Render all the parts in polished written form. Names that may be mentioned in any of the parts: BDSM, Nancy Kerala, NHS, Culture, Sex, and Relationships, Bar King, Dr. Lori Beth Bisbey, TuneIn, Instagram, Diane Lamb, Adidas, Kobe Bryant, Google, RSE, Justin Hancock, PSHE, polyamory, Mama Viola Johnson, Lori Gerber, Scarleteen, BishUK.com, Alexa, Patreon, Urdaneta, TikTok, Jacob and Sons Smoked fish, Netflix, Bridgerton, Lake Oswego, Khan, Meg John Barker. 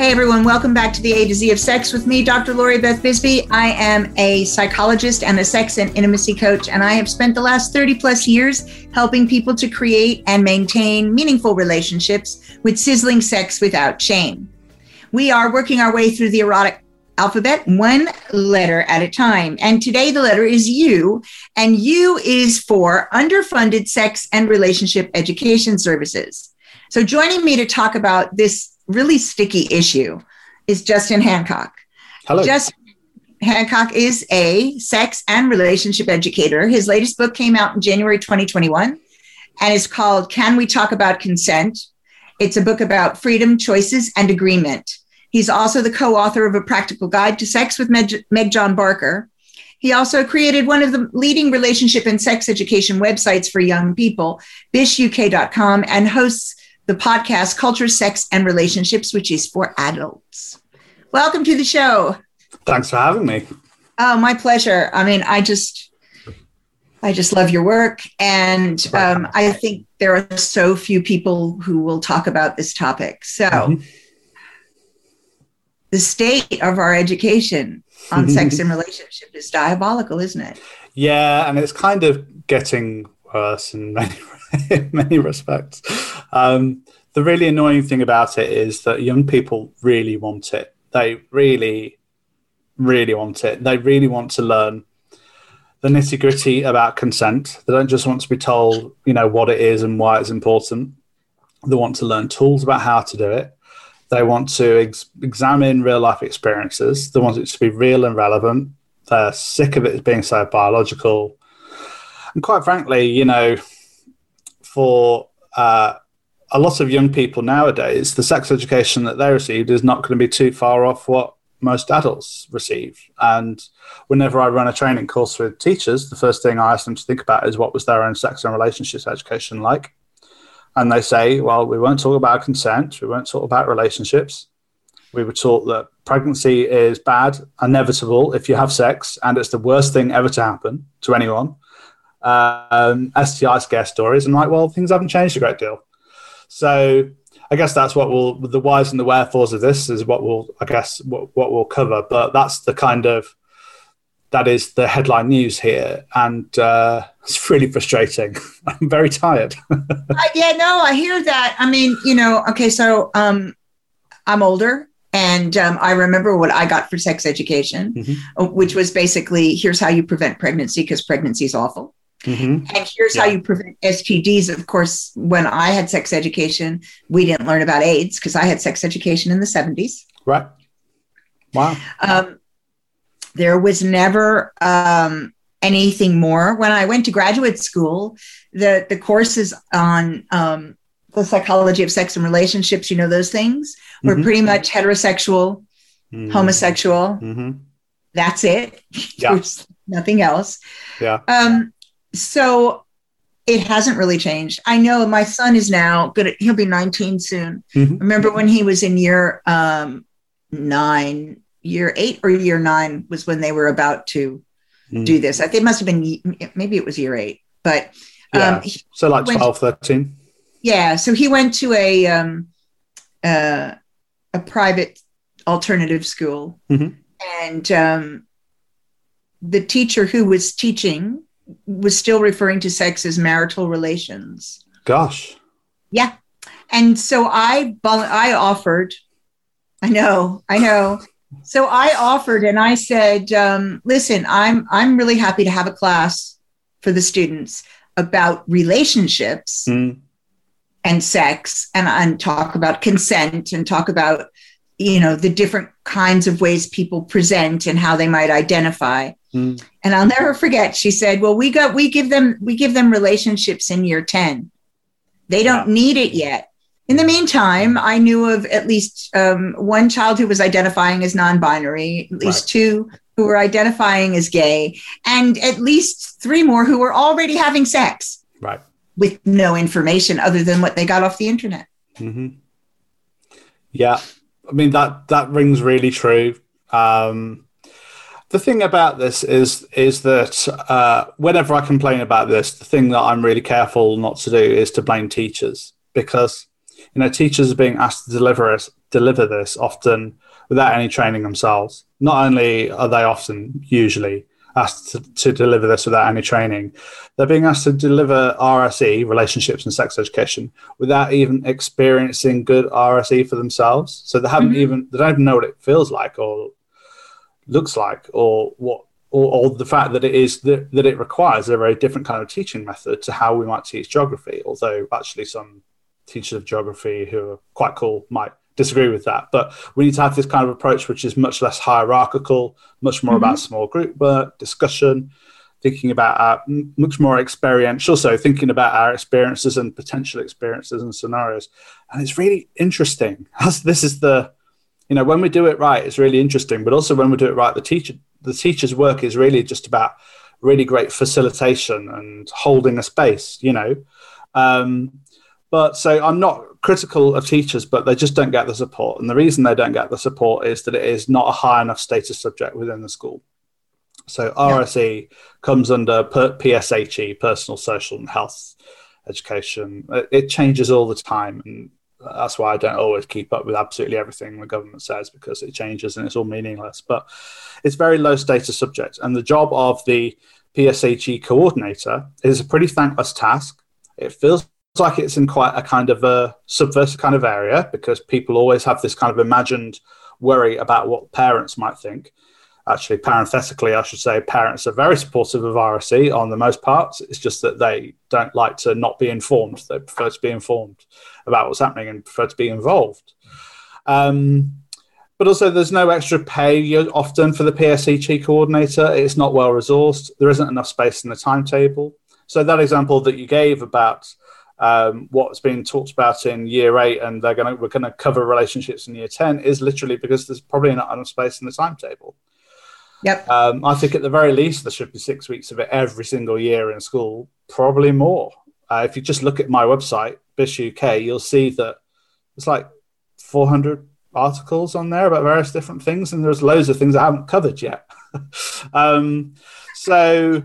Hey everyone, welcome back to the A to Z of Sex with me, Dr. Lori Beth Bisbey. I am a psychologist and a sex and intimacy coach, and I have spent the last 30-plus years helping people to create and maintain meaningful relationships with sizzling sex without shame. We are working our way through the erotic alphabet one letter at a time, and today the letter is U, and U is for underfunded sex and relationship education services. So joining me to talk about this really sticky issue is Justin Hancock. Hello. Justin Hancock is a sex and relationship educator. His latest book came out in January 2021 and is called Can We Talk About Consent? It's a book about freedom, choices, and agreement. He's also the co-author of A Practical Guide to Sex with Meg John Barker. He also created one of the leading relationship and sex education websites for young people, BishUK.com, and hosts the podcast Culture, Sex, and Relationships, which is for adults. Welcome to the show. Thanks for having me. Oh, my pleasure. I mean, I just love your work. And I think there are so few people who will talk about this topic. So the state of our education on sex and relationship is diabolical, isn't it? Yeah, and it's kind of getting worse in many respects. The really annoying thing about it is that young people really want it. They really, really want it. They really want to learn the nitty-gritty about consent. They don't just want to be told, you know, what it is and why it's important. They want to learn tools about how to do it. They want to examine real-life experiences. They want it to be real and relevant. They're sick of it being so biological. And quite frankly, you know, for a lot of young people nowadays, the sex education that they received is not going to be too far off what most adults receive. And whenever I run a training course with teachers, the first thing I ask them to think about is what was their own sex and relationships education like? And they say, well, we weren't taught about consent. We weren't taught about relationships. We were taught that pregnancy is bad, inevitable if you have sex, and it's the worst thing ever to happen to anyone. STI scare stories. And like, well, things haven't changed a great deal. So I guess that's what we'll, the whys and the wherefores of this is what we'll, I guess, what we'll cover. But that's the kind of, that is the headline news here. And it's really frustrating. I'm very tired. I hear that. I mean, you know, okay, so I'm older. And I remember what I got for sex education, which was basically, here's how you prevent pregnancy because pregnancy is awful. And here's how you prevent STDs. Of course, when I had sex education, we didn't learn about AIDS because I had sex education in the 70s. Right. Wow. There was never anything more. When I went to graduate school, the courses on the psychology of sex and relationships, you know, those things were pretty much heterosexual, homosexual. That's it. Yeah. There's nothing else. Yeah. So it hasn't really changed. I know my son is now good at, he'll be 19 soon. Remember when he was in year 8 or year 9 was when they were about to do this. I think it must've been, maybe it was year 8, but so like 12, 13. Yeah, so he went to a private alternative school, and the teacher who was teaching was still referring to sex as marital relations. Gosh. Yeah, and so I offered. I know. So I offered, and I said, "Listen, I'm really happy to have a class for the students about relationships." And sex and talk about consent and talk about, you know, the different kinds of ways people present and how they might identify. And I'll never forget, she said, well, we give them relationships in year 10. They don't need it yet. In the meantime, I knew of at least one child who was identifying as non-binary, at least two who were identifying as gay, and at least 3 more who were already having sex. Right. With no information other than what they got off the internet. Yeah, I mean, that rings really true. The thing about this is that whenever I complain about this, the thing that I'm really careful not to do is to blame teachers, because, you know, teachers are being asked to deliver deliver this often without any training themselves. Not only are they often usually asked to deliver this without any training, they're being asked to deliver RSE, relationships and sex education, without even experiencing good RSE for themselves. So they haven't they don't even know what it feels like or looks like, or what, or the fact that it is that it requires a very different kind of teaching method to how we might teach geography. Although actually some teachers of geography who are quite cool might disagree with that, but we need to have this kind of approach which is much less hierarchical, much more about small group work, discussion, thinking about our, much more experiential, so thinking about our experiences and potential experiences and scenarios. And it's really interesting, as this is the, you know, when we do it right, it's really interesting, but also when we do it right, the teacher's work is really just about really great facilitation and holding a space, you know. But so I'm not critical of teachers, but they just don't get the support. And the reason they don't get the support is that it is not a high enough status subject within the school. So RSE comes under PSHE, personal, social and health education. It changes all the time. And that's why I don't always keep up with absolutely everything the government says, because it changes and it's all meaningless. But it's very low status subject. And the job of the PSHE coordinator is a pretty thankless task. It feels like it's in quite a kind of a subversive kind of area, because people always have this kind of imagined worry about what parents might think. Actually, parenthetically, I should say parents are very supportive of RSE on the most parts. It's just that they don't like to not be informed. They prefer to be informed about what's happening and prefer to be involved. But also there's no extra pay often for the PSHE coordinator. It's not well resourced. There isn't enough space in the timetable. So that example that you gave about what's being talked about in year 8, and we're going to cover relationships in year 10, is literally because there's probably not enough space in the timetable. Yep. I think at the very least there should be 6 weeks of it every single year in school, probably more. If you just look at my website, BishUK, you'll see that it's like 400 articles on there about various different things, and there's loads of things I haven't covered yet. So.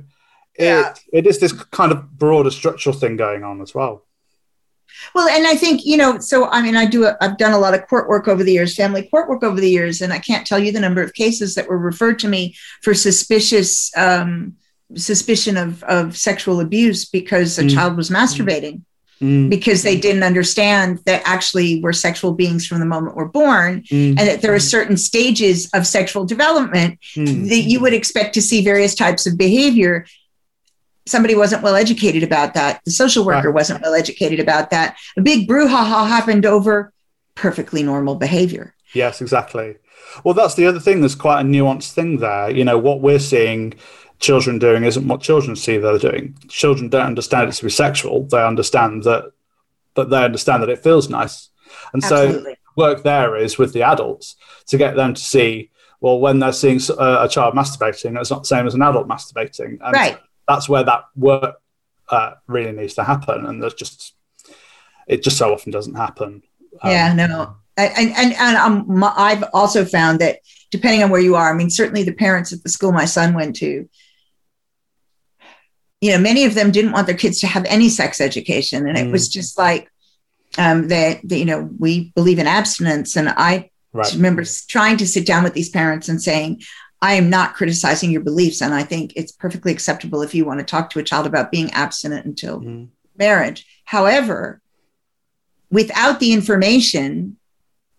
Yeah. It is this kind of broader structural thing going on as well. Well, and I think, you know, so I mean, I've done a lot of court work over the years, family court work over the years, and I can't tell you the number of cases that were referred to me for suspicion of sexual abuse because a child was masturbating, because they didn't understand that actually we're sexual beings from the moment we're born, and that there are certain stages of sexual development that you would expect to see various types of behavior. Somebody wasn't well educated about that. The social worker wasn't well educated about that. A big brouhaha happened over perfectly normal behavior. Yes, exactly. Well, that's the other thing. There's quite a nuanced thing there. You know, what we're seeing children doing isn't what children see they're doing. Children don't understand it to be sexual. They understand that, but they understand that it feels nice. And so work there is with the adults to get them to see, well, when they're seeing a child masturbating, it's not the same as an adult masturbating. And right. That's where that work really needs to happen, and it just so often doesn't happen. I've also found that depending on where you are, I mean, certainly the parents at the school my son went to, you know, many of them didn't want their kids to have any sex education, and it was just like that. You know, we believe in abstinence, and I remember trying to sit down with these parents and saying, I am not criticizing your beliefs, and I think it's perfectly acceptable if you want to talk to a child about being abstinent until marriage. However, without the information,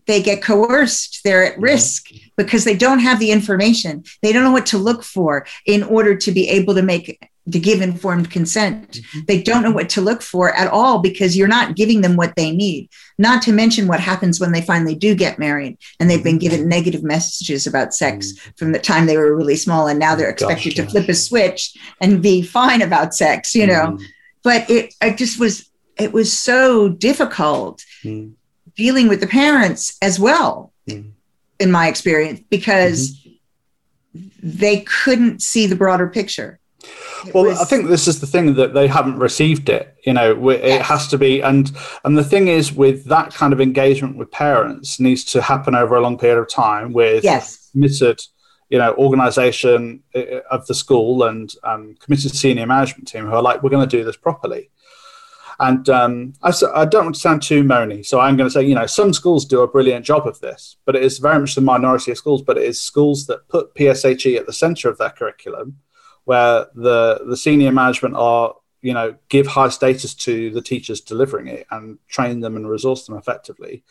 they get coerced. They're at risk because they don't have the information. They don't know what to look for in order to be able to give informed consent. They don't know what to look for at all because you're not giving them what they need, not to mention what happens when they finally do get married and they've been given negative messages about sex from the time they were really small, and now they're expected to flip a switch and be fine about sex, you know. But it was so difficult dealing with the parents as well, in my experience, because they couldn't see the broader picture. I think this is the thing, that they haven't received it. You know, it has to be. And the thing is, with that kind of engagement with parents, needs to happen over a long period of time with committed, you know, organisation of the school and committed senior management team who are like, we're going to do this properly. And I don't want to sound too moany, so I'm going to say, you know, some schools do a brilliant job of this, but it is very much the minority of schools, but it is schools that put PSHE at the centre of their curriculum, where the senior management are, you know, give high status to the teachers delivering it and train them and resource them effectively.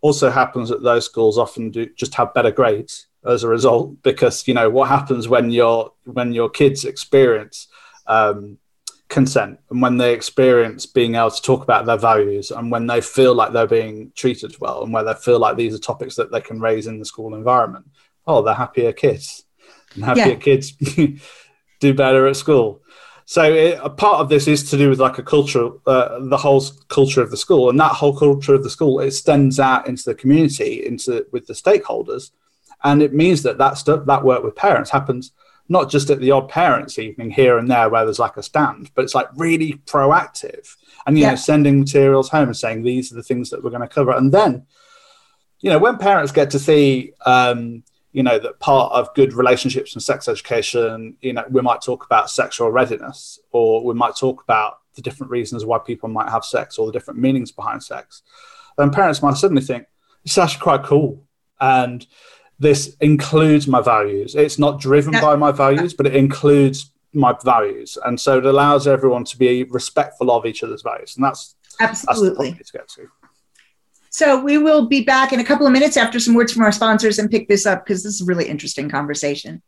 Also happens that those schools often do just have better grades as a result, because, you know, what happens when your kids experience consent, and when they experience being able to talk about their values, and when they feel like they're being treated well, and where they feel like these are topics that they can raise in the school environment, oh, they're happier kids. And happier kids do better at school. So a part of this is to do with like a culture, the whole culture of the school, and that whole culture of the school extends out into the community, with the stakeholders, and it means that stuff, that work with parents, happens not just at the odd parents' evening here and there where there's like a stand, but it's like really proactive and, you know, sending materials home and saying, these are the things that we're going to cover. And then, you know, when parents get to see, you know, that part of good relationships and sex education, you know, we might talk about sexual readiness, or we might talk about the different reasons why people might have sex, or the different meanings behind sex. And parents might suddenly think, this is actually quite cool. And this includes my values. It's not driven by my values, but it includes my values. And so it allows everyone to be respectful of each other's values. And that's the point to get to. So we will be back in a couple of minutes after some words from our sponsors and pick this up, because this is a really interesting conversation.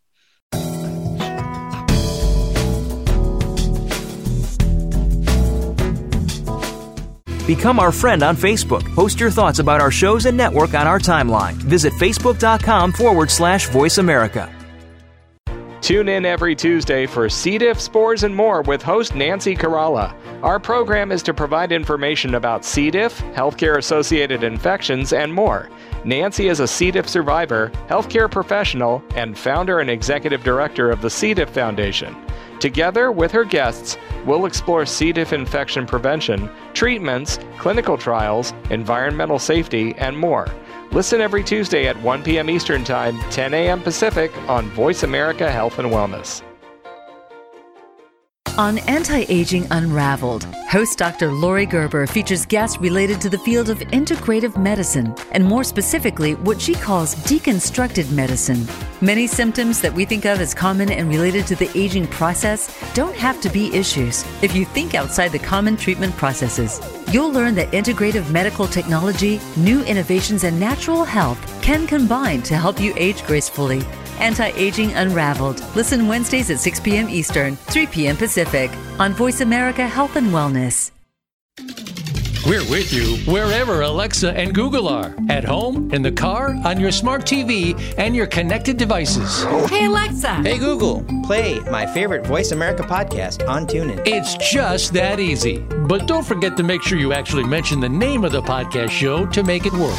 Become our friend on Facebook. Post your thoughts about our shows and network on our timeline. Visit Facebook.com/Voice America. Tune in every Tuesday for C. diff, spores, and more with host Nancy Kerala. Our program is to provide information about C. diff, healthcare-associated infections, and more. Nancy is a C. diff survivor, healthcare professional, and founder and executive director of the C. diff Foundation. Together with her guests, we'll explore C. diff infection prevention, treatments, clinical trials, environmental safety, and more. Listen every Tuesday at 1 p.m. Eastern Time, 10 a.m. Pacific on Voice America Health and Wellness. On Anti-Aging Unraveled, host Dr. Lori Gerber features guests related to the field of integrative medicine, and more specifically, what she calls deconstructed medicine. Many symptoms that we think of as common and related to the aging process don't have to be issues if you think outside the common treatment processes. You'll learn that integrative medical technology, new innovations, and natural health can combine to help you age gracefully. Anti-Aging Unraveled. Listen Wednesdays at 6 p.m. Eastern, 3 p.m. Pacific on Voice America Health and Wellness. We're with you wherever Alexa and Google are. At home, in the car, on your smart TV, and your connected devices. Hey, Alexa. Hey, Google. Play my favorite Voice America podcast on TuneIn. It's just that easy. But don't forget to make sure you actually mention the name of the podcast show to make it work.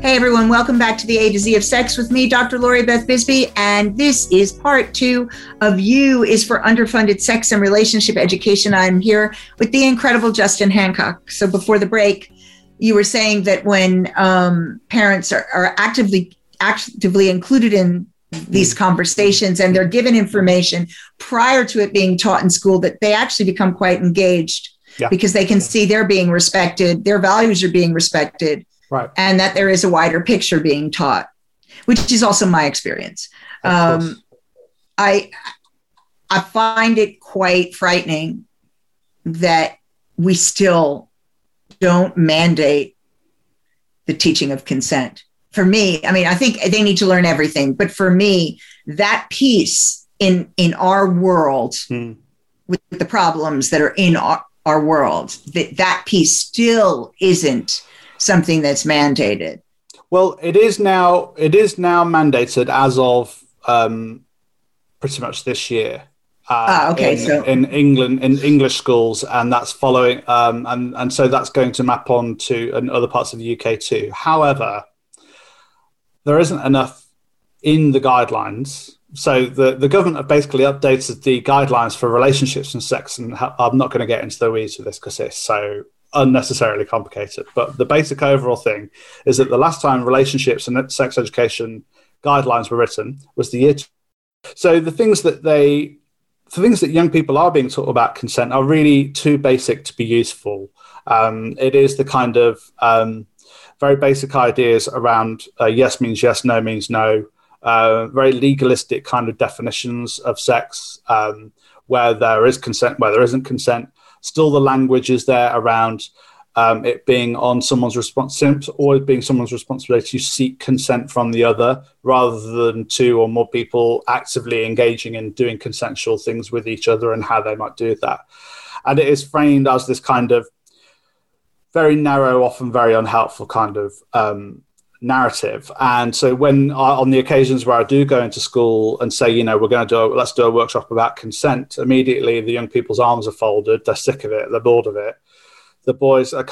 Hey everyone, welcome back to the A to Z of Sex with me, Dr. Lori Beth Bisbey, and this is part two of U is for Underfunded Sex and Relationship Education. I'm here with the incredible Justin Hancock. So before the break, you were saying that when parents are actively included in these conversations and they're given information prior to it being taught in school, that they actually become quite engaged because they can see they're being respected, their values are being respected. Right. And that there is a wider picture being taught, which is also my experience. I find it quite frightening that we still don't mandate the teaching of consent. For me, I mean, I think they need to learn everything. But for me, that piece in our world, with the problems that are in our world, that piece still isn't something that's mandated. Well, it is now mandated as of pretty much this year. In England, in English schools, and that's following, and so that's going to map on to other parts of the UK too. However, there isn't enough in the guidelines. So the government have basically updated the guidelines for relationships and sex, and I'm not going to get into the weeds of this because it's so unnecessarily complicated. But the basic overall thing is that the last time relationships and sex education guidelines were written was the year. So the things that young people are being taught about consent are really too basic to be useful. It is the kind of very basic ideas around yes means yes, no means no. Very legalistic kind of definitions of sex, where there is consent, where there isn't consent. Still, the language is there around it being on someone's responsibility to seek consent from the other, rather than two or more people actively engaging in doing consensual things with each other and how they might do that. And it is framed as this kind of very narrow, often very unhelpful kind of narrative. And so on the occasions where I do go into school and say, we're going to let's do a workshop about consent, immediately the young people's arms are folded. They're sick of it. They're bored of it. The boys get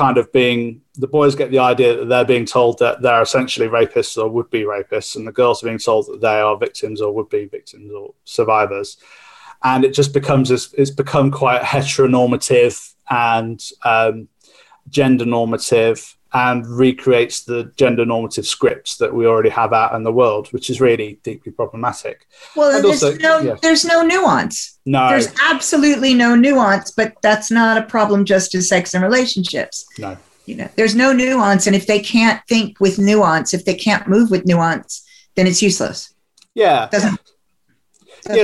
the idea that they're being told that they're essentially rapists or would be rapists, and the girls are being told that they are victims or would be victims or survivors. And it just become quite heteronormative and gender normative, and recreates the gender normative scripts that we already have out in the world, which is really deeply problematic. Well, there's no nuance. No. There's absolutely no nuance, but that's not a problem just in sex and relationships. No. There's no nuance, and if they can't think with nuance, if they can't move with nuance, then it's useless. Yeah.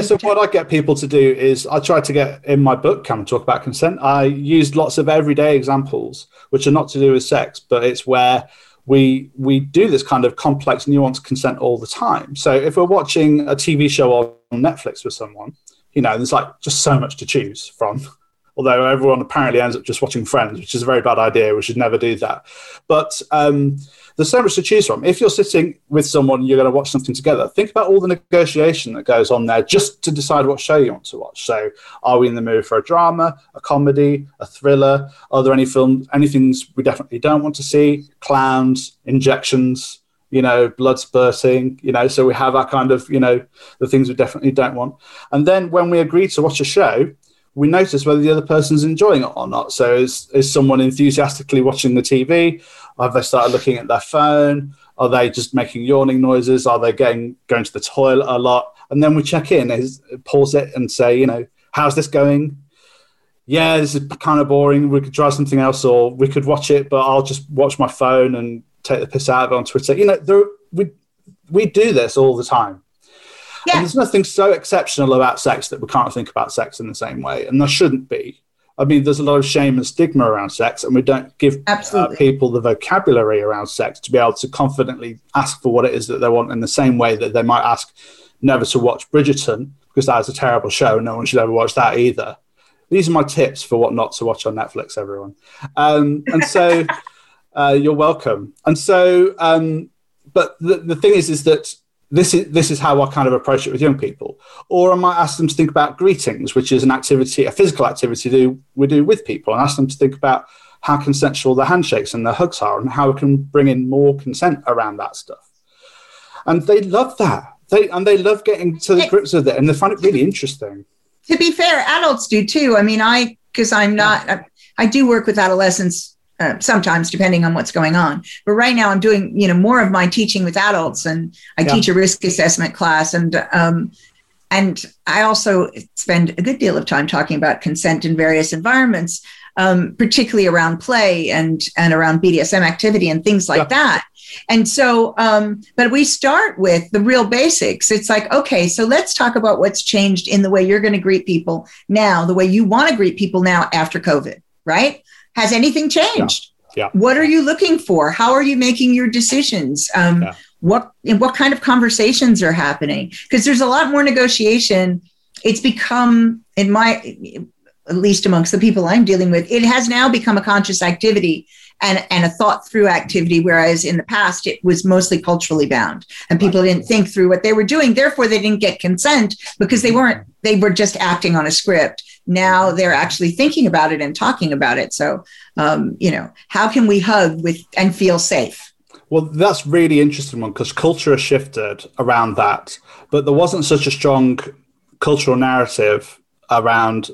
So what I get people to do is I try to get in my book, Can We Talk About Consent? I used lots of everyday examples, which are not to do with sex, but it's where we do this kind of complex, nuanced consent all the time. So if we're watching a TV show on Netflix with someone, there's like just so much to choose from, although everyone apparently ends up just watching Friends, which is a very bad idea. We should never do that. But there's so much to choose from. If you're sitting with someone, you're going to watch something together. Think about all the negotiation that goes on there just to decide what show you want to watch. So are we in the mood for a drama, a comedy, a thriller? Are there any films, any things we definitely don't want to see? Clowns, injections, blood spurting, so we have our kind of, the things we definitely don't want. And then when we agree to watch a show, we notice whether the other person's enjoying it or not. So is someone enthusiastically watching the TV? Have they started looking at their phone? Are they just making yawning noises? Are they going to the toilet a lot? And then we check in, pause it and say, how's this going? Yeah, this is kind of boring. We could try something else, or we could watch it, but I'll just watch my phone and take the piss out of it on Twitter. We do this all the time. Yeah. And there's nothing so exceptional about sex that we can't think about sex in the same way. And there shouldn't be. I mean, there's a lot of shame and stigma around sex, and we don't give people the vocabulary around sex to be able to confidently ask for what it is that they want, in the same way that they might ask never to watch Bridgerton, because that is a terrible show and no one should ever watch that either. These are my tips for what not to watch on Netflix, everyone. And so you're welcome. And so, but the thing is that this is how I kind of approach it with young people. Or I might ask them to think about greetings, which is an activity, a physical activity we do with people, and ask them to think about how consensual their handshakes and their hugs are, and how we can bring in more consent around that stuff. And they love that. They love getting to the grips with it, and they find it really interesting. To be fair, adults do too. I mean, I do work with adolescents. Sometimes, depending on what's going on. But right now I'm doing, more of my teaching with adults, and I teach a risk assessment class. And I also spend a good deal of time talking about consent in various environments, particularly around play and around BDSM activity and things like that. And so, but we start with the real basics. It's like, okay, so let's talk about what's changed in the way you're going to greet people now, the way you want to greet people now after COVID, right? Has anything changed? Yeah. What are you looking for? How are you making your decisions? What kind of conversations are happening? Because there's a lot more negotiation. It's become, in my at least amongst the people I'm dealing with, it has now become a conscious activity and a thought through activity, whereas in the past it was mostly culturally bound and people didn't think through what they were doing. Therefore, they didn't get consent because they were just acting on a script. Now they're actually thinking about it and talking about it. So, how can we hug with and feel safe? Well, that's really interesting one, because culture has shifted around that, but there wasn't such a strong cultural narrative around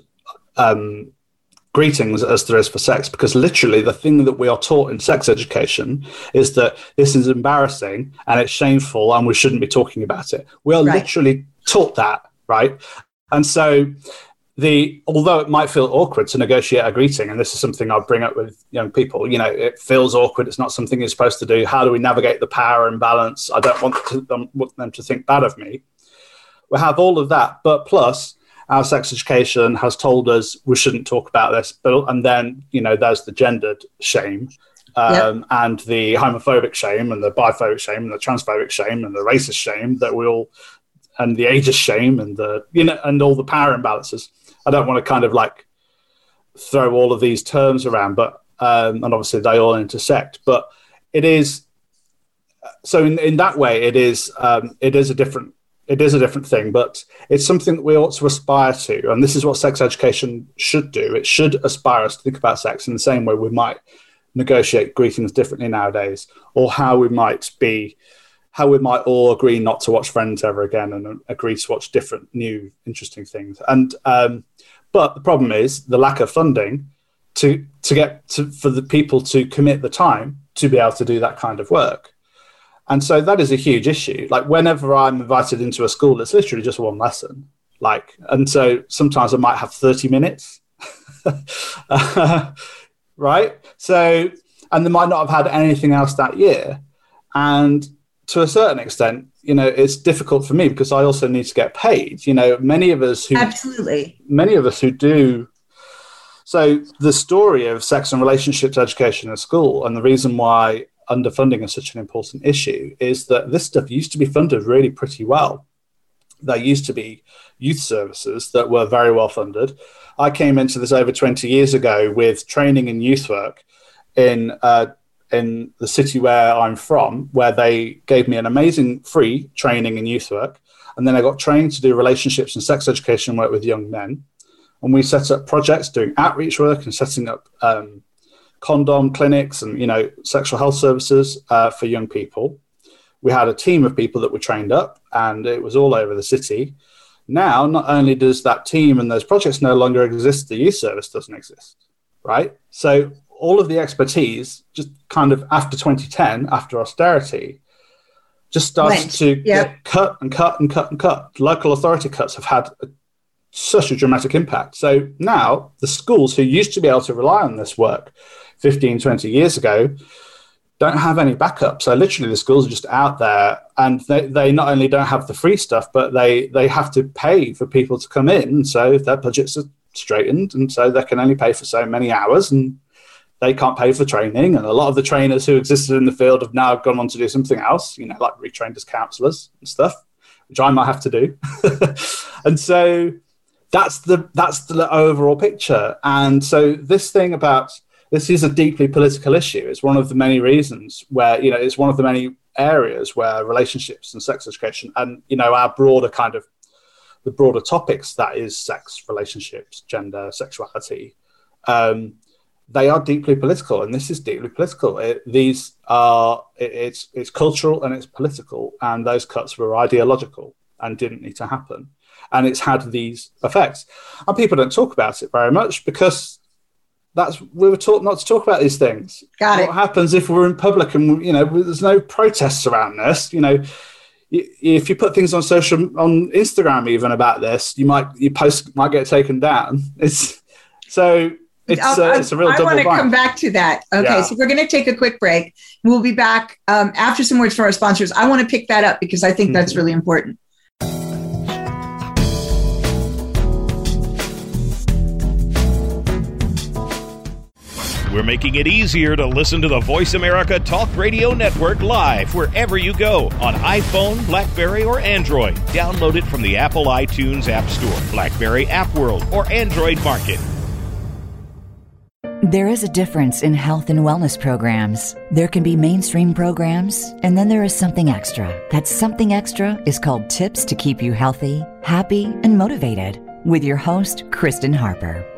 greetings as there is for sex, because literally the thing that we are taught in sex education is that this is embarrassing and it's shameful and we shouldn't be talking about it. We are literally taught that, right? And so although it might feel awkward to negotiate a greeting, and this is something I bring up with young people, it feels awkward. It's not something you're supposed to do. How do we navigate the power imbalance? I don't want them to think bad of me. We have all of that, but plus our sex education has told us we shouldn't talk about this. And then, there's the gendered shame and the homophobic shame and the biphobic shame and the transphobic shame and the racist shame and the ageist shame and and all the power imbalances. I don't want to kind of throw all of these terms around, but, and obviously they all intersect, but it is, so in that way it is a different thing, but it's something that we ought to aspire to. And this is what sex education should do. It should aspire us to think about sex in the same way we might negotiate greetings differently nowadays, or how we might all agree not to watch Friends ever again and agree to watch different, new, interesting things. And but the problem is the lack of funding for the people to commit the time to be able to do that kind of work. And so that is a huge issue. Whenever I'm invited into a school, it's literally just one lesson. And so sometimes I might have 30 minutes, right? So, and they might not have had anything else that year. And to a certain extent, it's difficult for me because I also need to get paid. Many of us who do. So the story of sex and relationships education in school, and the reason why underfunding is such an important issue, is that this stuff used to be funded really pretty well. There used to be youth services that were very well funded. I came into this over 20 years ago with training in youth work in the city where I'm from, where they gave me an amazing free training in youth work. And then I got trained to do relationships and sex education work with young men. And we set up projects doing outreach work and setting up condom clinics and, sexual health services for young people. We had a team of people that were trained up, and it was all over the city. Now, not only does that team and those projects no longer exist, the youth service doesn't exist, right? So all of the expertise just kind of after 2010, after austerity, just started to get cut and cut and cut and cut. Local authority cuts have had such a dramatic impact. So now the schools who used to be able to rely on this work 15, 20 years ago, don't have any backup. So literally the schools are just out there, and they not only don't have the free stuff, but they have to pay for people to come in. So their budgets are straightened, and so they can only pay for so many hours, and they can't pay for training. And a lot of the trainers who existed in the field have now gone on to do something else, like retrained as counsellors and stuff, which I might have to do. And so that's the overall picture. And so this is a deeply political issue. It's one of the many reasons where, it's one of the many areas where relationships and sex education and, our broader the broader topics, that is sex, relationships, gender, sexuality, they are deeply political. And this is deeply political. It's cultural and it's political. And those cuts were ideological and didn't need to happen. And it's had these effects. And people don't talk about it very much because we were taught not to talk about these things. Got it. What happens if we're in public and there's no protests around this? If you put things on Instagram even about this, your post might get taken down. It's a real double bind. I want to come back to that. Okay, So we're going to take a quick break. We'll be back after some words from our sponsors. I want to pick that up because I think that's really important. We're making it easier to listen to the Voice America Talk Radio Network live wherever you go on iPhone, BlackBerry, or Android. Download it from the Apple iTunes App Store, BlackBerry App World, or Android Market. There is a difference in health and wellness programs. There can be mainstream programs, and then there is something extra. That something extra is called tips to keep you healthy, happy, and motivated with your host, Kristen Harper.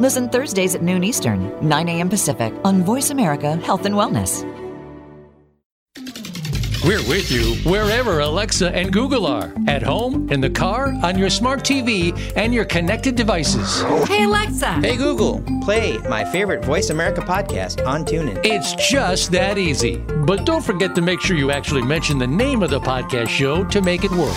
Listen Thursdays at noon Eastern, 9 a.m. Pacific on Voice America Health and Wellness. We're with you wherever Alexa and Google are. At home, in the car, on your smart TV, and your connected devices. Hey, Alexa. Hey, Google. Play my favorite Voice America podcast on TuneIn. It's just that easy. But don't forget to make sure you actually mention the name of the podcast show to make it work.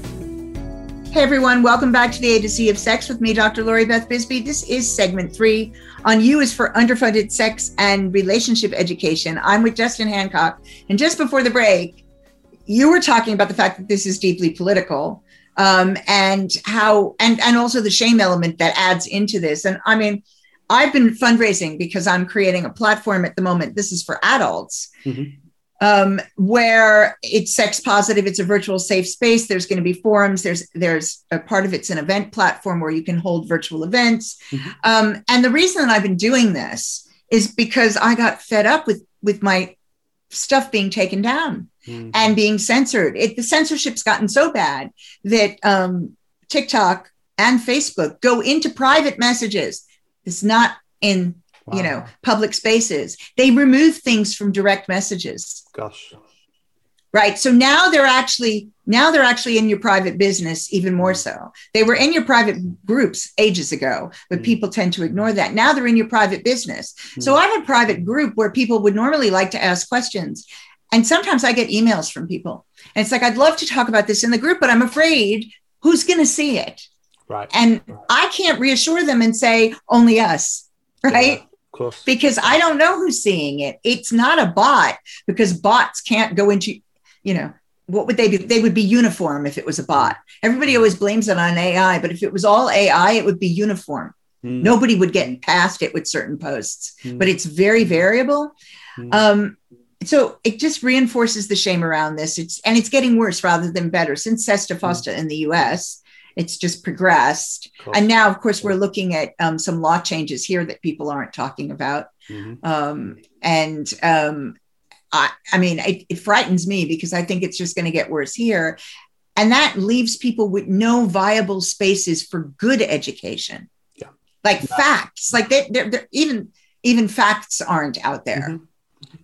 Hey everyone, welcome back to the A to Z of Sex with me, Dr. Lori Beth Bisbey. This is segment 3 on You is for Underfunded Sex and Relationship Education. I'm with Justin Hancock. And just before the break, you were talking about the fact that this is deeply political and how, and also the shame element that adds into this. And I mean, I've been fundraising because I'm creating a platform at the moment. This is for adults. Mm-hmm. Where it's sex positive, it's a virtual safe space. There's going to be forums. There's a part of it's an event platform where you can hold virtual events. Mm-hmm. And the reason that I've been doing this is because I got fed up with my stuff being taken down mm-hmm. and being censored. The censorship's gotten so bad that TikTok and Facebook go into private messages. It's not in public spaces. They remove things from direct messages. Gosh. Right. So now they're actually in your private business even more so. They were in your private groups ages ago, but people tend to ignore that. Now they're in your private business. So I have a private group where people would normally like to ask questions. And sometimes I get emails from people. And it's like, I'd love to talk about this in the group, but I'm afraid who's going to see it. Right. And I can't reassure them and say, only us. Right. Yeah. Course. Because I don't know who's seeing it. It's not a bot, because bots can't go into, what would they be? They would be uniform if it was a bot. Everybody always blames it on AI, but if it was all AI, it would be uniform. Mm. Nobody would get past it with certain posts, but it's very variable. So it just reinforces the shame around this. It's getting worse rather than better. Since SESTA-FOSTA in the U.S., it's just progressed. And now, of course, we're looking at some law changes here that people aren't talking about. Mm-hmm. It frightens me because I think it's just going to get worse here. And that leaves people with no viable spaces for good education. Yeah. Facts, like they're even facts aren't out there. Mm-hmm.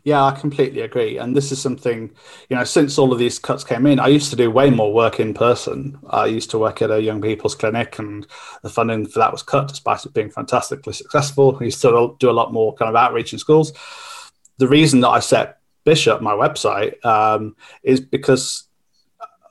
Yeah, I completely agree. And this is something, since all of these cuts came in, I used to do way more work in person. I used to work at a young people's clinic, and the funding for that was cut despite it being fantastically successful. I used to do a lot more kind of outreach in schools. The reason that I set Bishop, my website, is because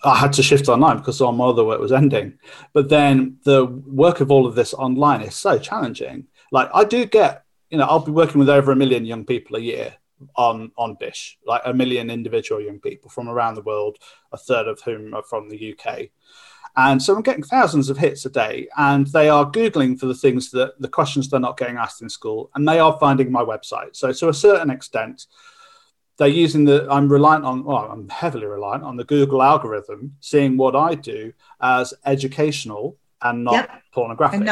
I had to shift online because all my other work was ending. But then the work of all of this online is so challenging. Like, I do get, I'll be working with over 1 million young people a year on Bish, like 1 million individual young people from around the world, a third of whom are from the UK. And so I'm getting thousands of hits a day, and they are Googling for the questions they're not getting asked in school, and they are finding my website. So to a certain extent, they're using the, I'm heavily reliant on the Google algorithm, seeing what I do as educational and not pornographic. And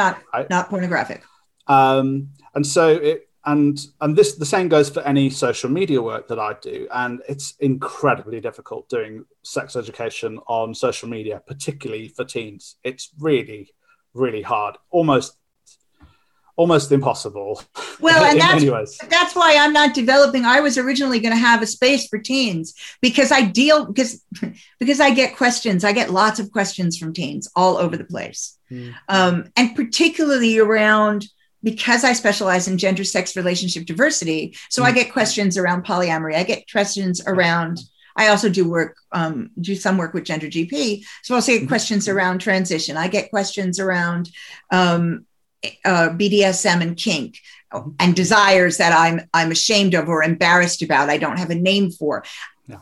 not pornographic. And so it, and this, the same goes for any social media work that I do. And it's incredibly difficult doing sex education on social media, particularly for teens. It's really, really hard, almost impossible. Well, and that's why I'm not developing. I was originally going to have a space for teens because I get questions. I get lots of questions from teens all over the place. And particularly around, because I specialize in gender, sex, relationship diversity. So I get questions around polyamory. I get questions around, I also do work, do some work with Gender GP. So I'll get questions around transition. I get questions around, BDSM and kink and desires that I'm ashamed of or embarrassed about. I don't have a name for. Yeah.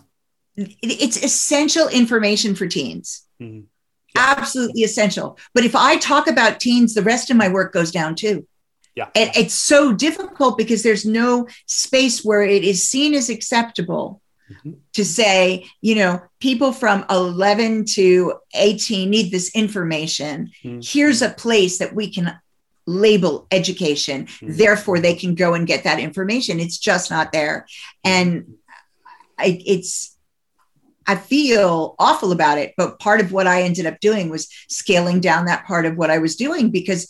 It's essential information for teens. Mm-hmm. Yeah. Absolutely essential. But if I talk about teens, the rest of my work goes down too. Yeah. It's so difficult because there's no space where it is seen as acceptable to say, you know, people from 11 to 18 need this information. Here's a place that we can label education, therefore they can go and get that information. It's just not there. And I feel awful about it, but part of what I ended up doing was scaling down that part of what I was doing, because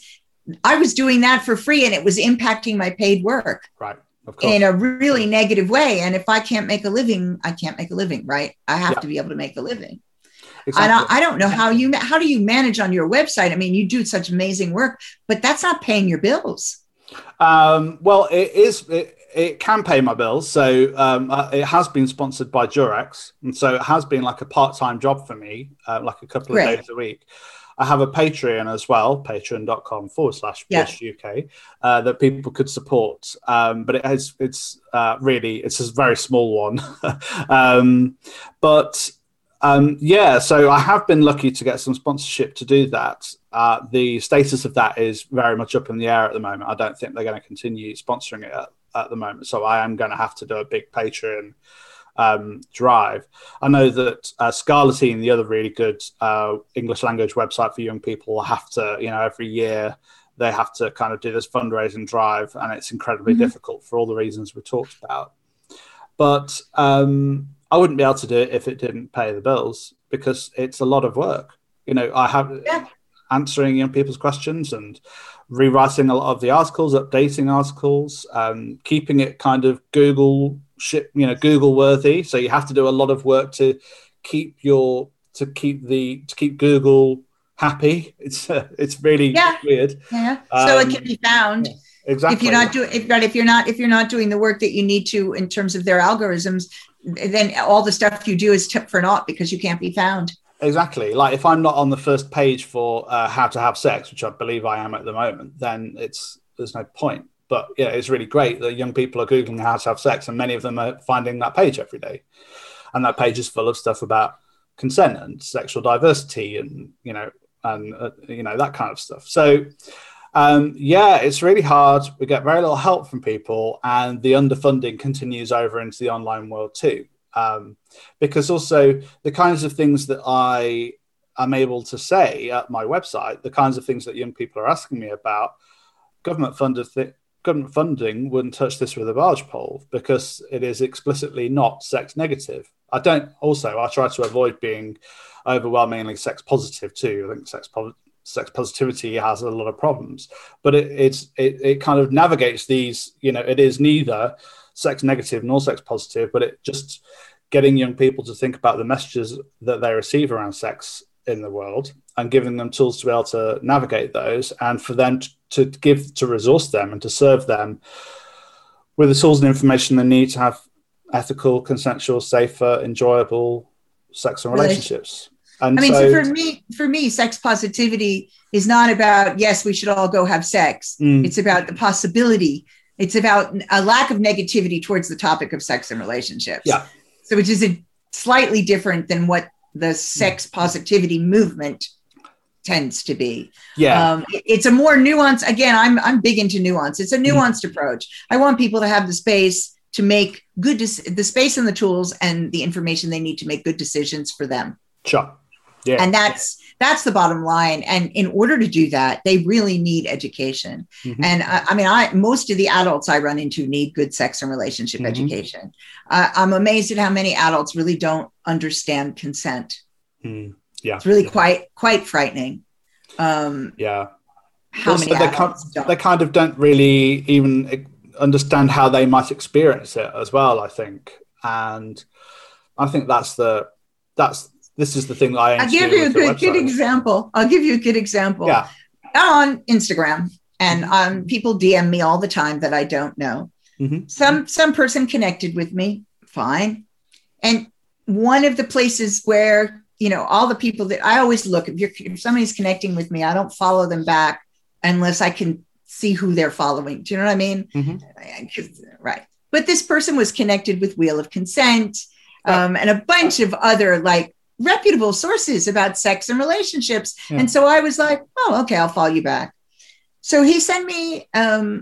I was doing that for free and it was impacting my paid work, right, of course, in a really negative way. And if I can't make a living, I can't make a living, right? I have to be able to make a living. Exactly. And I don't know how do you manage on your website? I mean, you do such amazing work, but that's not paying your bills. Well, it is. It can pay my bills. So it has been sponsored by Durex. And so it has been like a part-time job for me, like a couple of days a week. I have a Patreon as well, patreon.com/BishUK, that people could support. But it has, it's a very small one. So I have been lucky to get some sponsorship to do that. The status of that is very much up in the air at the moment. I don't think they're going to continue sponsoring it at the moment. So I am going to have to do a big Patreon drive. I know that Scarleteen, the other really good English language website for young people, have to, you know, every year they have to kind of do this fundraising drive, and it's incredibly difficult for all the reasons we talked about. But I wouldn't be able to do it if it didn't pay the bills, because it's a lot of work. You know, I have answering young people's questions and rewriting a lot of the articles, updating articles, keeping it kind of Google worthy. So you have to do a lot of work to keep Google happy. It's really weird. Yeah. So it can be found. Yeah. Exactly. If you're not doing the work that you need to in terms of their algorithms, then all the stuff you do is tip for naught because you can't be found. Exactly. Like if I'm not on the first page for how to have sex, which I believe I am at the moment, then there's no point. But yeah, it's really great that young people are Googling how to have sex, and many of them are finding that page every day. And that page is full of stuff about consent and sexual diversity, and that kind of stuff. So. It's really hard. We get very little help from people, and the underfunding continues over into the online world too. Because also the kinds of things that I am able to say at my website, the kinds of things that young people are asking me about, government funding wouldn't touch this with a barge pole, because it is explicitly not sex negative. I try to avoid being overwhelmingly sex positive too. I think sex positivity has a lot of problems, but it kind of navigates these, you know, it is neither sex negative nor sex positive, but it just getting young people to think about the messages that they receive around sex in the world and giving them tools to be able to navigate those, and for them to resource them and to serve them with the tools and information they need to have ethical, consensual, safer, enjoyable sex and relationships. And for me, sex positivity is not about, yes, we should all go have sex. It's about the possibility. It's about a lack of negativity towards the topic of sex and relationships. Yeah. So which is slightly different than what the sex positivity movement tends to be. Yeah. It's a more nuanced. Again, I'm big into nuance. It's a nuanced approach. I want people to have the space to make good, the space and the tools and the information they need to make good decisions for them. Sure. Yeah. And that's the bottom line. And in order to do that, they really need education. Mm-hmm. And most of the adults I run into need good sex and relationship mm-hmm. education. I'm amazed at how many adults really don't understand consent. Mm. Yeah. It's really quite frightening. How also, many adults don't. They kind of don't really even understand how they might experience it as well, I think. And I think this is the thing that I aim to do with the website. I'll give you a good example. Yeah. I'm on Instagram, and people DM me all the time that I don't know. Mm-hmm. Some person connected with me, fine. And one of the places where, all the people that I always look, if somebody's connecting with me, I don't follow them back unless I can see who they're following. Do you know what I mean? Mm-hmm. Right. But this person was connected with Wheel of Consent and a bunch of other reputable sources about sex and relationships. Yeah. And so I was like, oh, okay, I'll follow you back. So he sent me, a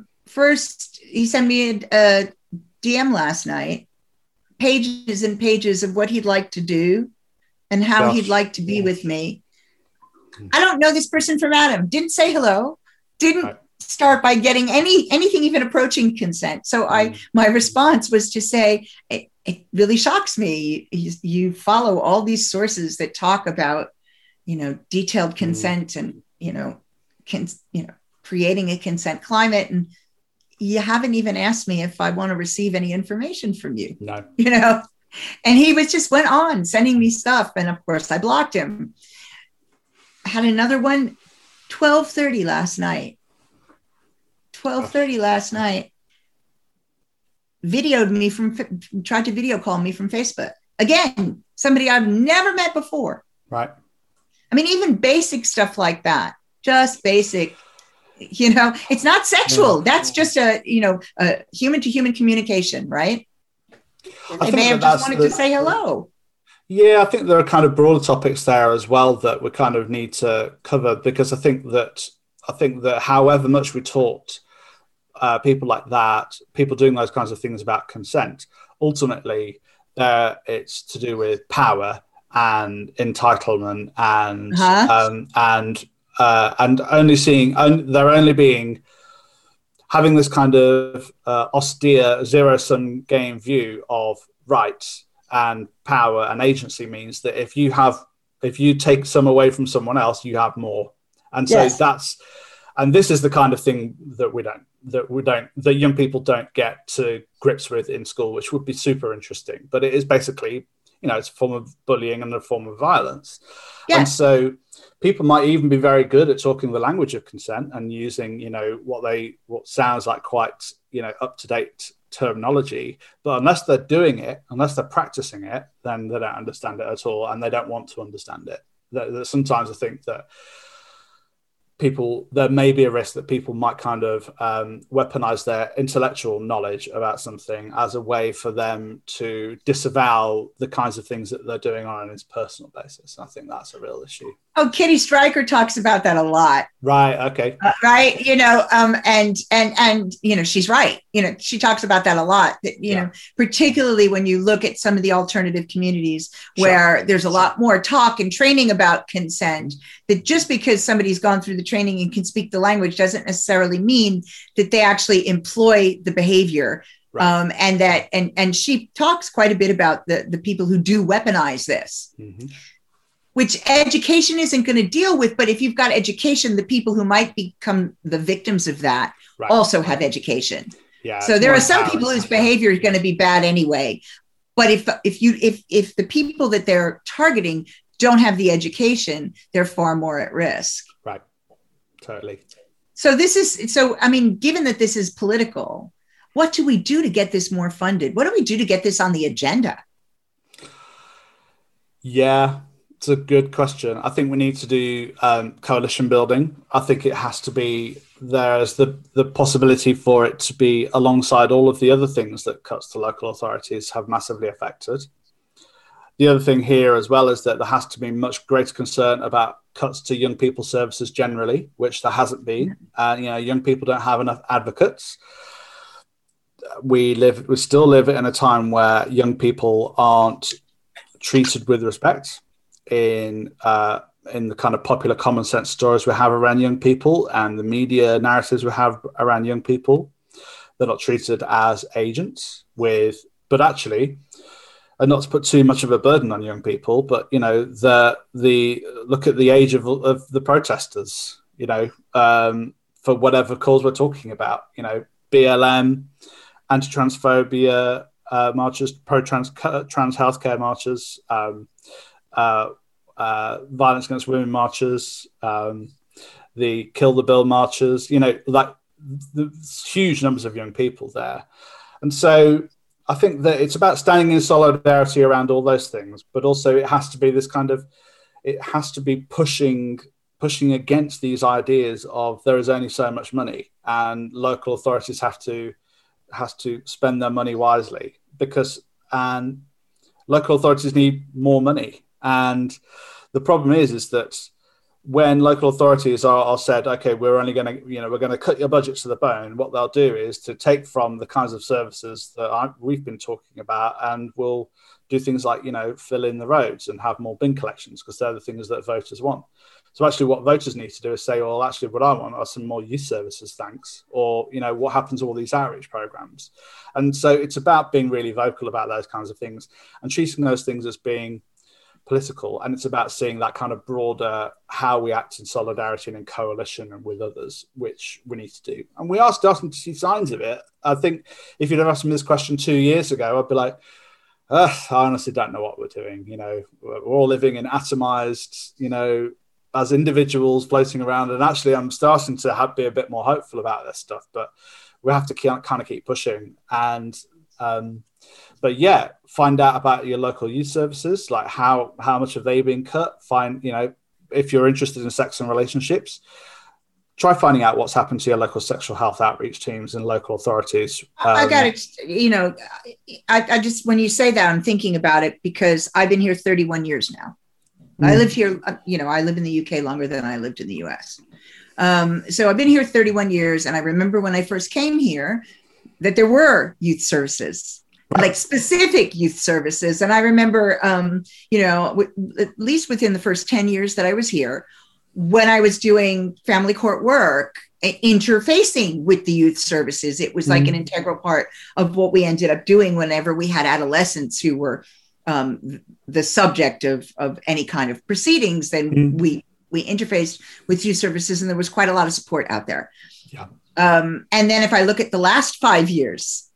DM last night, pages and pages of what he'd like to do and how he'd like to be with me. I don't know this person from Adam. Didn't say hello. Didn't start by getting anything even approaching consent. So my response was to say, it really shocks me. You follow all these sources that talk about, detailed consent and, creating a consent climate. And you haven't even asked me if I want to receive any information from you, no. And he went on sending me stuff. And of course I blocked him. I had another one, 12:30 last night. Tried to video call me from Facebook. Again, somebody I've never met before. Right. I mean, even basic stuff like that, just basic, it's not sexual. Yeah. That's just a human to human communication, right? They may have just wanted to say hello. Yeah, I think there are kind of broader topics there as well that we kind of need to cover, because I think that however much we taught people like that, people doing those kinds of things about consent, ultimately it's to do with power and entitlement and and having this kind of austere zero-sum game view of rights and power and agency means that if you take some away from someone else, you have more. And so this is the kind of thing that young people don't get to grips with in school, which would be super interesting. But it is basically, it's a form of bullying and a form of violence. Yeah. And so people might even be very good at talking the language of consent and using, what sounds like quite, up-to-date terminology. But unless they're doing it, unless they're practicing it, then they don't understand it at all. And they don't want to understand it. Sometimes I think that there may be a risk that people might kind of weaponize their intellectual knowledge about something as a way for them to disavow the kinds of things that they're doing on an personal basis. I think that's a real issue. Oh, Kitty Stryker talks about that a lot. Right. Okay. Right. She's right. She talks about that a lot, that, know, particularly when you look at some of the alternative communities where there's a lot more talk and training about consent, that just because somebody's gone through the training and can speak the language doesn't necessarily mean that they actually employ the behavior. Right. And she talks quite a bit about the people who do weaponize this, mm-hmm. which education isn't going to deal with. But if you've got education, the people who might become the victims of that also have education. Yeah, so there are some people whose behavior is going to be bad anyway. But if the people that they're targeting don't have the education, they're far more at risk. Right. Totally. So given that this is political, what do we do to get this more funded? What do we do to get this on the agenda? Yeah, it's a good question. I think we need to do coalition building. I think it has to be, there's the possibility for it to be alongside all of the other things that cuts to local authorities have massively affected. The other thing here as well is that there has to be much greater concern about cuts to young people services generally, which there hasn't been. Young people don't have enough advocates. we still live in a time where young people aren't treated with respect in the kind of popular common sense stories we have around young people and the media narratives we have around young people. They're not treated as agents but actually, and not to put too much of a burden on young people, but, you know, the look at the age of the protesters, you know, for whatever cause we're talking about, you know, BLM, anti-transphobia marches, pro-trans healthcare marches, violence against women marches, the Kill the Bill marches, you know, like the huge numbers of young people there. And so I think that it's about standing in solidarity around all those things, but also it has to be this kind of, it has to be pushing against these ideas of there is only so much money and local authorities has to spend their money wisely, because and local authorities need more money. And the problem is that when local authorities are said, okay, we're only going to, you know, we're going to cut your budgets to the bone, what they'll do is to take from the kinds of services that we've been talking about, and we'll do things like, you know, fill in the roads and have more bin collections, because they're the things that voters want. So actually what voters need to do is say, well, actually what I want are some more youth services, thanks. Or, you know, what happens to all these outreach programs? And so it's about being really vocal about those kinds of things and treating those things as being political. And it's about seeing that kind of broader, how we act in solidarity and in coalition and with others, which we need to do. And we are starting to see signs of it. I think if you'd have asked me this question 2 years ago, I'd be like, I honestly don't know what we're doing. You know, we're all living in atomized, you know, as individuals floating around. And actually I'm starting to be a bit more hopeful about this stuff, but we have to kind of keep pushing. And, but yeah, find out about your local youth services, like how much have they been cut? Find, you know, if you're interested in sex and relationships, try finding out what's happened to your local sexual health outreach teams and local authorities. I got it. You know, I just, when you say that, I'm thinking about it because I've been here 31 years now. I live here, you know, I live in the UK longer than I lived in the US. So I've been here 31 years. And I remember when I first came here that there were youth services, like specific youth services. And I remember, you know, at least within the first 10 years that I was here, when I was doing family court work, interfacing with the youth services, it was like an integral part of what we ended up doing whenever we had adolescents who were the subject of any kind of proceedings. Then we interfaced with youth services, and there was quite a lot of support out there. Yeah. And then if I look at the last 5 years,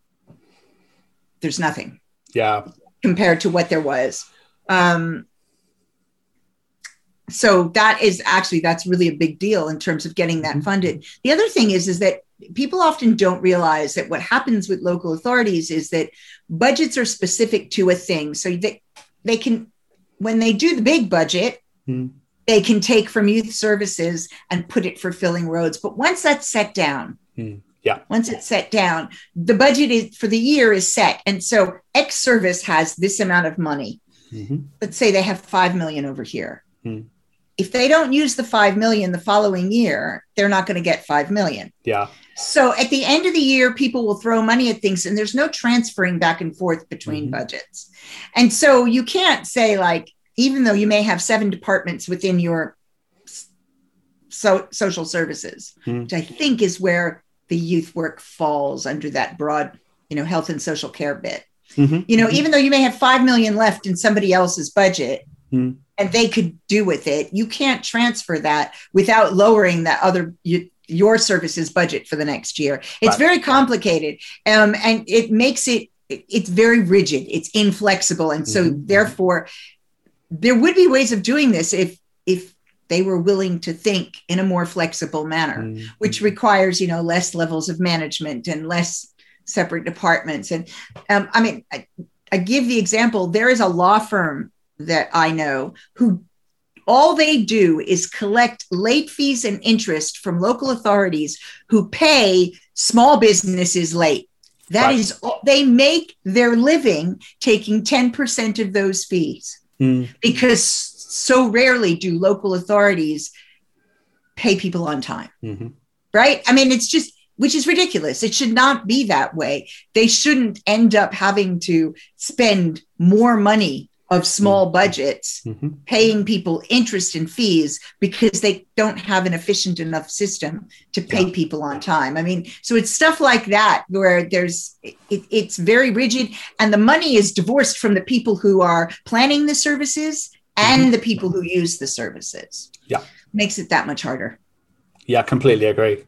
there's nothing. Yeah. Compared to what there was. So that is actually, that's really a big deal in terms of getting that funded. The other thing is that people often don't realize that what happens with local authorities is that budgets are specific to a thing. So they can, when they do the big budget, they can take from youth services and put it for filling roads. But once that's set down, once it's set down, the budget for the year is set. And so X service has this amount of money. Let's say they have 5 million over here. If they don't use the 5 million the following year, they're not going to get 5 million. Yeah. So at the end of the year, people will throw money at things and there's no transferring back and forth between budgets. And so you can't say, like, even though you may have 7 departments within your social services, which I think is where the youth work falls under that broad, you know, health and social care bit. You know, even though you may have 5 million left in somebody else's budget, and they could do with it, you can't transfer that without lowering that other your services budget for the next year. It's very complicated, and it makes it's very rigid. It's inflexible, and so therefore, there would be ways of doing this if they were willing to think in a more flexible manner, which requires, you know, less levels of management and less separate departments. And I mean, I give the example. There is a law firm that I know who all they do is collect late fees and interest from local authorities who pay small businesses late. That is all they make their living, taking 10% of those fees, because so rarely do local authorities pay people on time. Right? I mean, it's just, which is ridiculous. It should not be that way. They shouldn't end up having to spend more money of small budgets, mm-hmm. paying people interest and fees because they don't have an efficient enough system to pay people on time. I mean, so it's stuff like that where there's, it's very rigid, and the money is divorced from the people who are planning the services and mm-hmm. the people who use the services. Yeah. Makes it that much harder. Yeah, completely agree.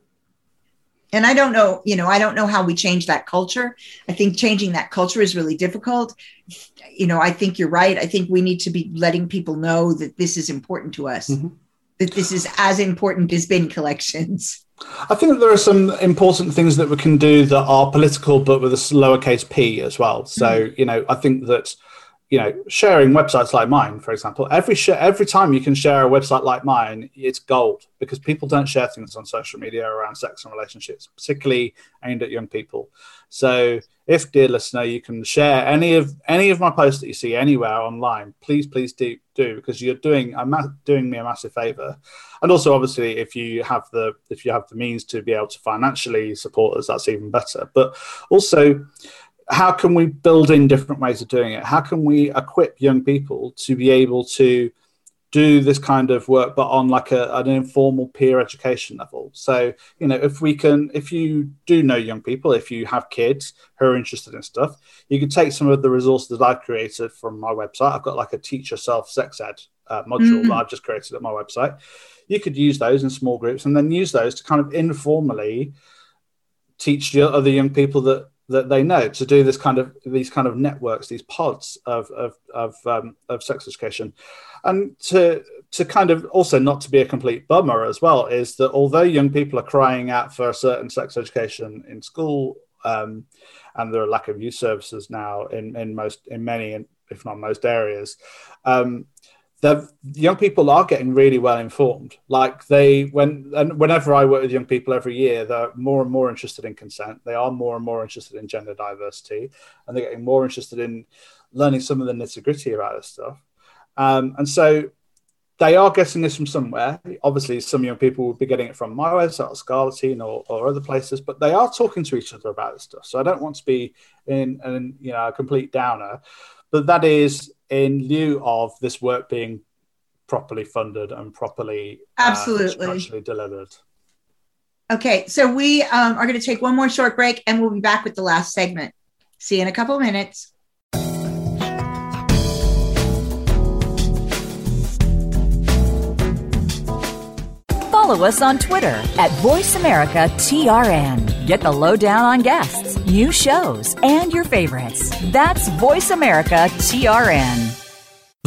And I don't know, I don't know how we change that culture. I think changing that culture is really difficult. I think you're right. I think we need to be letting people know that this is important to us, mm-hmm. that this is as important as bin collections. I think that there are some important things that we can do that are political, but with a lowercase p as well. So, mm-hmm. I think that, sharing websites like mine, for example, every time you can share a website like mine, it's gold, because people don't share things on social media around sex and relationships, particularly aimed at young people. So if, dear listener, you can share any of my posts that you see anywhere online, please do, because you're doing me a massive favor. And also, obviously, if you have the means to be able to financially support us, that's even better. But also, how can we build in different ways of doing it? How can we equip young people to be able to do this kind of work, but on like an informal peer education level? So, if you do know young people, if you have kids who are interested in stuff, you can take some of the resources that I've created from my website. I've got like a teach yourself sex ed module mm-hmm. that I've just created at my website. You could use those in small groups and then use those to kind of informally teach the other young people that they know to do these kind of networks, these pods of sex education. And to kind of also not to be a complete bummer as well is that although young people are crying out for a certain sex education in school, and there are lack of youth services now in many, if not most areas, the young people are getting really well informed. Like whenever I work with young people every year, they're more and more interested in consent. They are more and more interested in gender diversity, and they're getting more interested in learning some of the nitty-gritty about this stuff. And so they are getting this from somewhere. Obviously, some young people will be getting it from my website, or Scarleteen, or other places, but they are talking to each other about this stuff. So I don't want to be in a complete downer, but that is in lieu of this work being properly funded and properly actually delivered. Okay, so we are going to take one more short break, and we'll be back with the last segment. See you in a couple of minutes. Follow us on Twitter at VoiceAmericaTRN. Get the lowdown on guests, new shows, and your favorites. That's VoiceAmericaTRN.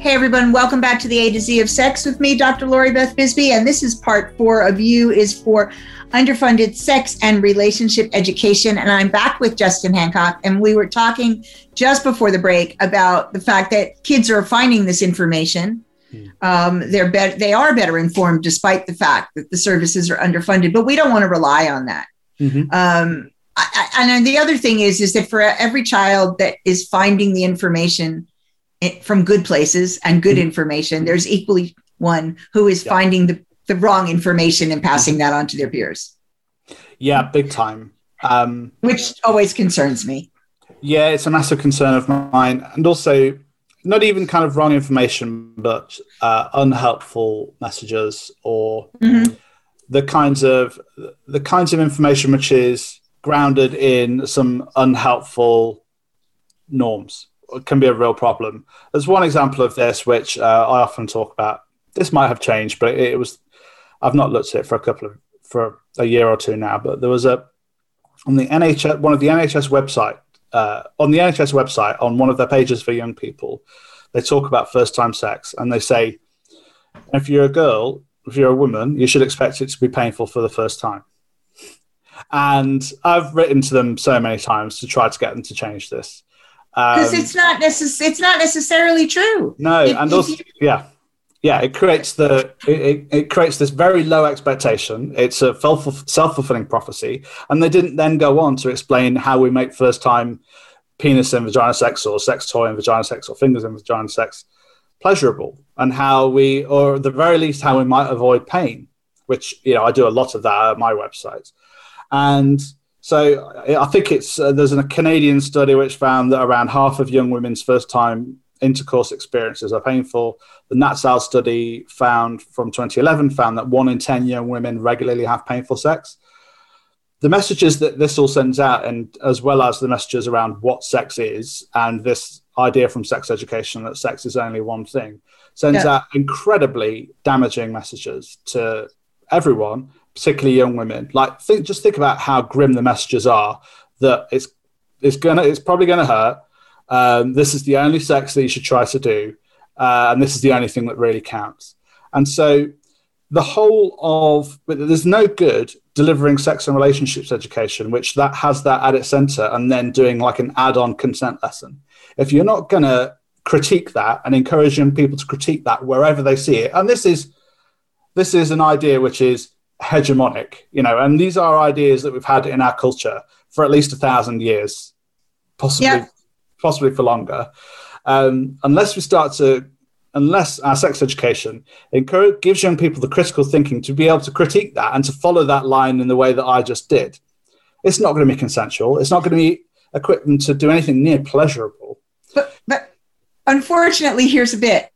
Hey everyone, welcome back to the A to Z of Sex with me, Dr. Lori Beth Bisbey, and this is part 4 of You is for Underfunded Sex and Relationship Education, and I'm back with Justin Hancock, and we were talking just before the break about the fact that kids are finding this information They are better informed, despite the fact that the services are underfunded, but we don't want to rely on that. Mm-hmm. And the other thing is that for every child that is finding the information from good places and good information, there's equally one who is finding the wrong information and passing that on to their peers. Yeah, big time. Which always concerns me. Yeah, it's a massive concern of mine. And also, not even kind of wrong information, but unhelpful messages or the kinds of information which is grounded in some unhelpful norms. It can be a real problem. There's one example of this, which I often talk about. This might have changed, but it was, I've not looked at it for a year or two now, but there was on the NHS website, on one of their pages for young people, they talk about first-time sex, and they say, if you're a girl, if you're a woman, you should expect it to be painful for the first time. And I've written to them so many times to try to get them to change this. Because it's not necessarily true. No, it creates this very low expectation. It's a self-fulfilling prophecy, and they didn't then go on to explain how we make first-time penis and vagina sex, or sex toy and vagina sex, or fingers and vagina sex pleasurable, and how we, or at the very least, how we might avoid pain. Which, you know, I do a lot of that at my website, and so I think it's there's a Canadian study which found that around half of young women's first-time intercourse experiences are painful. The Natsal study from 2011 found that 1 in 10 young women regularly have painful sex. The messages that this all sends out, and as well as the messages around what sex is, and this idea from sex education that sex is only one thing, sends out incredibly damaging messages to everyone, particularly young women. Like, think about how grim the messages are. That it's probably gonna hurt. This is the only sex that you should try to do, and this is the only thing that really counts. And so there's no good delivering sex and relationships education, which that has that at its center, and then doing like an add-on consent lesson. If you're not going to critique that and encouraging people to critique that wherever they see it, and this is an idea which is hegemonic, you know, and these are ideas that we've had in our culture for at least 1,000 years, possibly for longer, unless our sex education gives young people the critical thinking to be able to critique that and to follow that line in the way that I just did. It's not going to be consensual. It's not going to be equipped them to do anything near pleasurable. But unfortunately, here's a bit,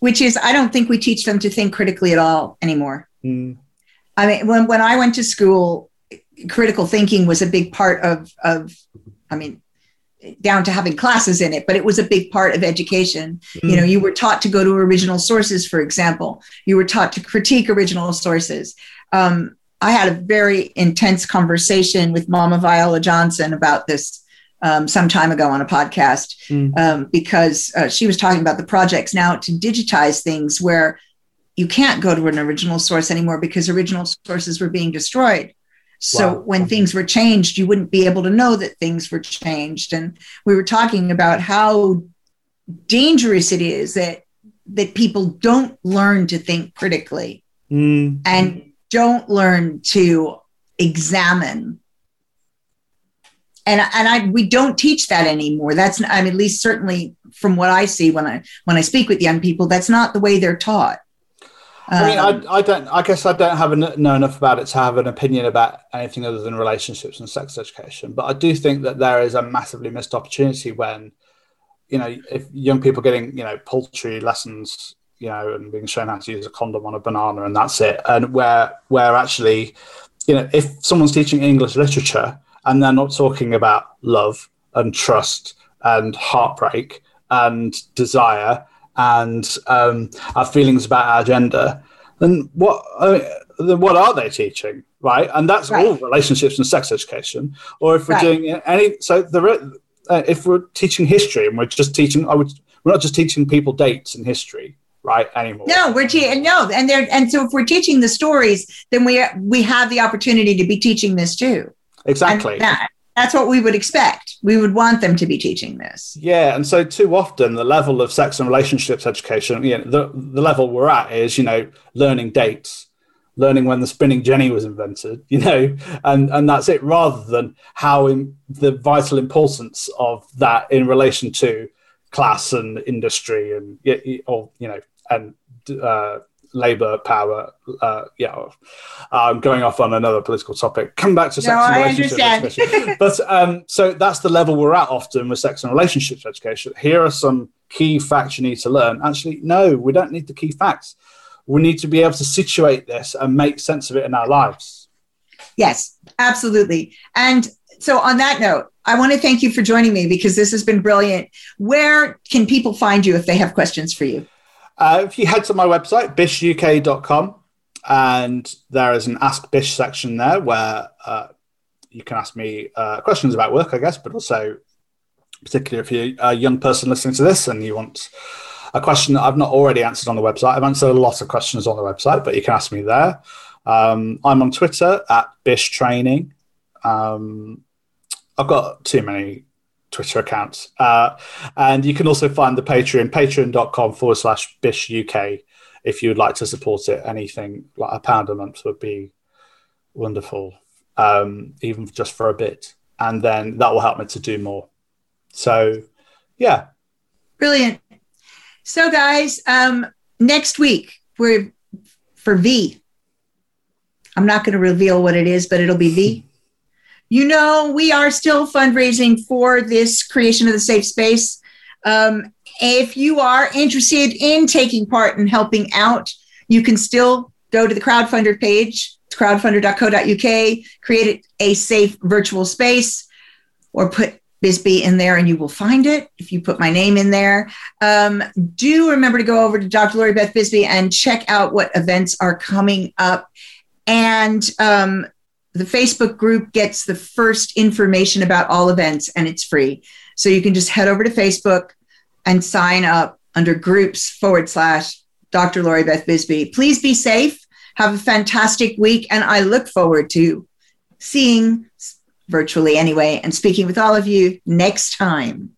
which is I don't think we teach them to think critically at all anymore. Mm. I mean, when I went to school, critical thinking was a big part of down to having classes in it, but it was a big part of education. Mm. You know, you were taught to go to original sources, for example. You were taught to critique original sources. I had a very intense conversation with Mama Viola Johnson about this some time ago on a podcast, because she was talking about the projects now to digitize things where you can't go to an original source anymore because original sources were being destroyed. So when things were changed, you wouldn't be able to know that things were changed. And we were talking about how dangerous it is that people don't learn to think critically and don't learn to examine. And we don't teach that anymore. That's, I mean, at least certainly from what I see when I speak with young people, that's not the way they're taught. I guess I don't know enough about it to have an opinion about anything other than relationships and sex education. But I do think that there is a massively missed opportunity when, you know, if young people getting, you know, poultry lessons, you know, and being shown how to use a condom on a banana and that's it. And where actually, you know, if someone's teaching English literature and they're not talking about love and trust and heartbreak and desire and our feelings about our gender, then what are they teaching, right? And that's all relationships and sex education. Or if we're doing any, so if we're teaching history and we're not just teaching people dates and history, right, anymore. No, so if we're teaching the stories, then we have the opportunity to be teaching this too. Exactly. That's what we would expect. We would want them to be teaching this. Yeah. And so too often the level of sex and relationships education, you know, the level we're at is, you know, learning dates, learning when the spinning jenny was invented, you know, and that's it, rather than how in the vital importance of that in relation to class and industry and, or, you know, and labor power. Yeah, I'm going off on another political topic. Come back to sex and relationships education. But so that's the level we're at often with sex and relationships education. Here are some key facts you need to learn. Actually, no, we don't need the key facts. We need to be able to situate this and make sense of it in our lives. Yes, absolutely. And so on that note, I want to thank you for joining me because this has been brilliant. Where can people find you if they have questions for you? If you head to my website, BishUK.com, and there is an Ask Bish section there where you can ask me questions about work, I guess, but also particularly if you're a young person listening to this and you want a question that I've not already answered on the website. I've answered a lot of questions on the website, but you can ask me there. I'm on Twitter at Bish Training. I've got too many Twitter accounts. And you can also find the Patreon, patreon.com/BishUK, if you would like to support it. Anything like £1 a month would be wonderful, even just for a bit. And then that will help me to do more. So, yeah. Brilliant. So, guys, next week, we're for V. I'm not going to reveal what it is, but it'll be V. You know, we are still fundraising for this creation of the safe space. If you are interested in taking part and helping out, you can still go to the crowdfunder page, crowdfunder.co.uk, create a safe virtual space, or put Bisbey in there and you will find it if you put my name in there. Do remember to go over to Dr. Lori Beth Bisbey and check out what events are coming up. And the Facebook group gets the first information about all events and it's free. So you can just head over to Facebook and sign up under groups/ Dr. Lori Beth Bisbey. Please be safe. Have a fantastic week. And I look forward to seeing virtually anyway and speaking with all of you next time.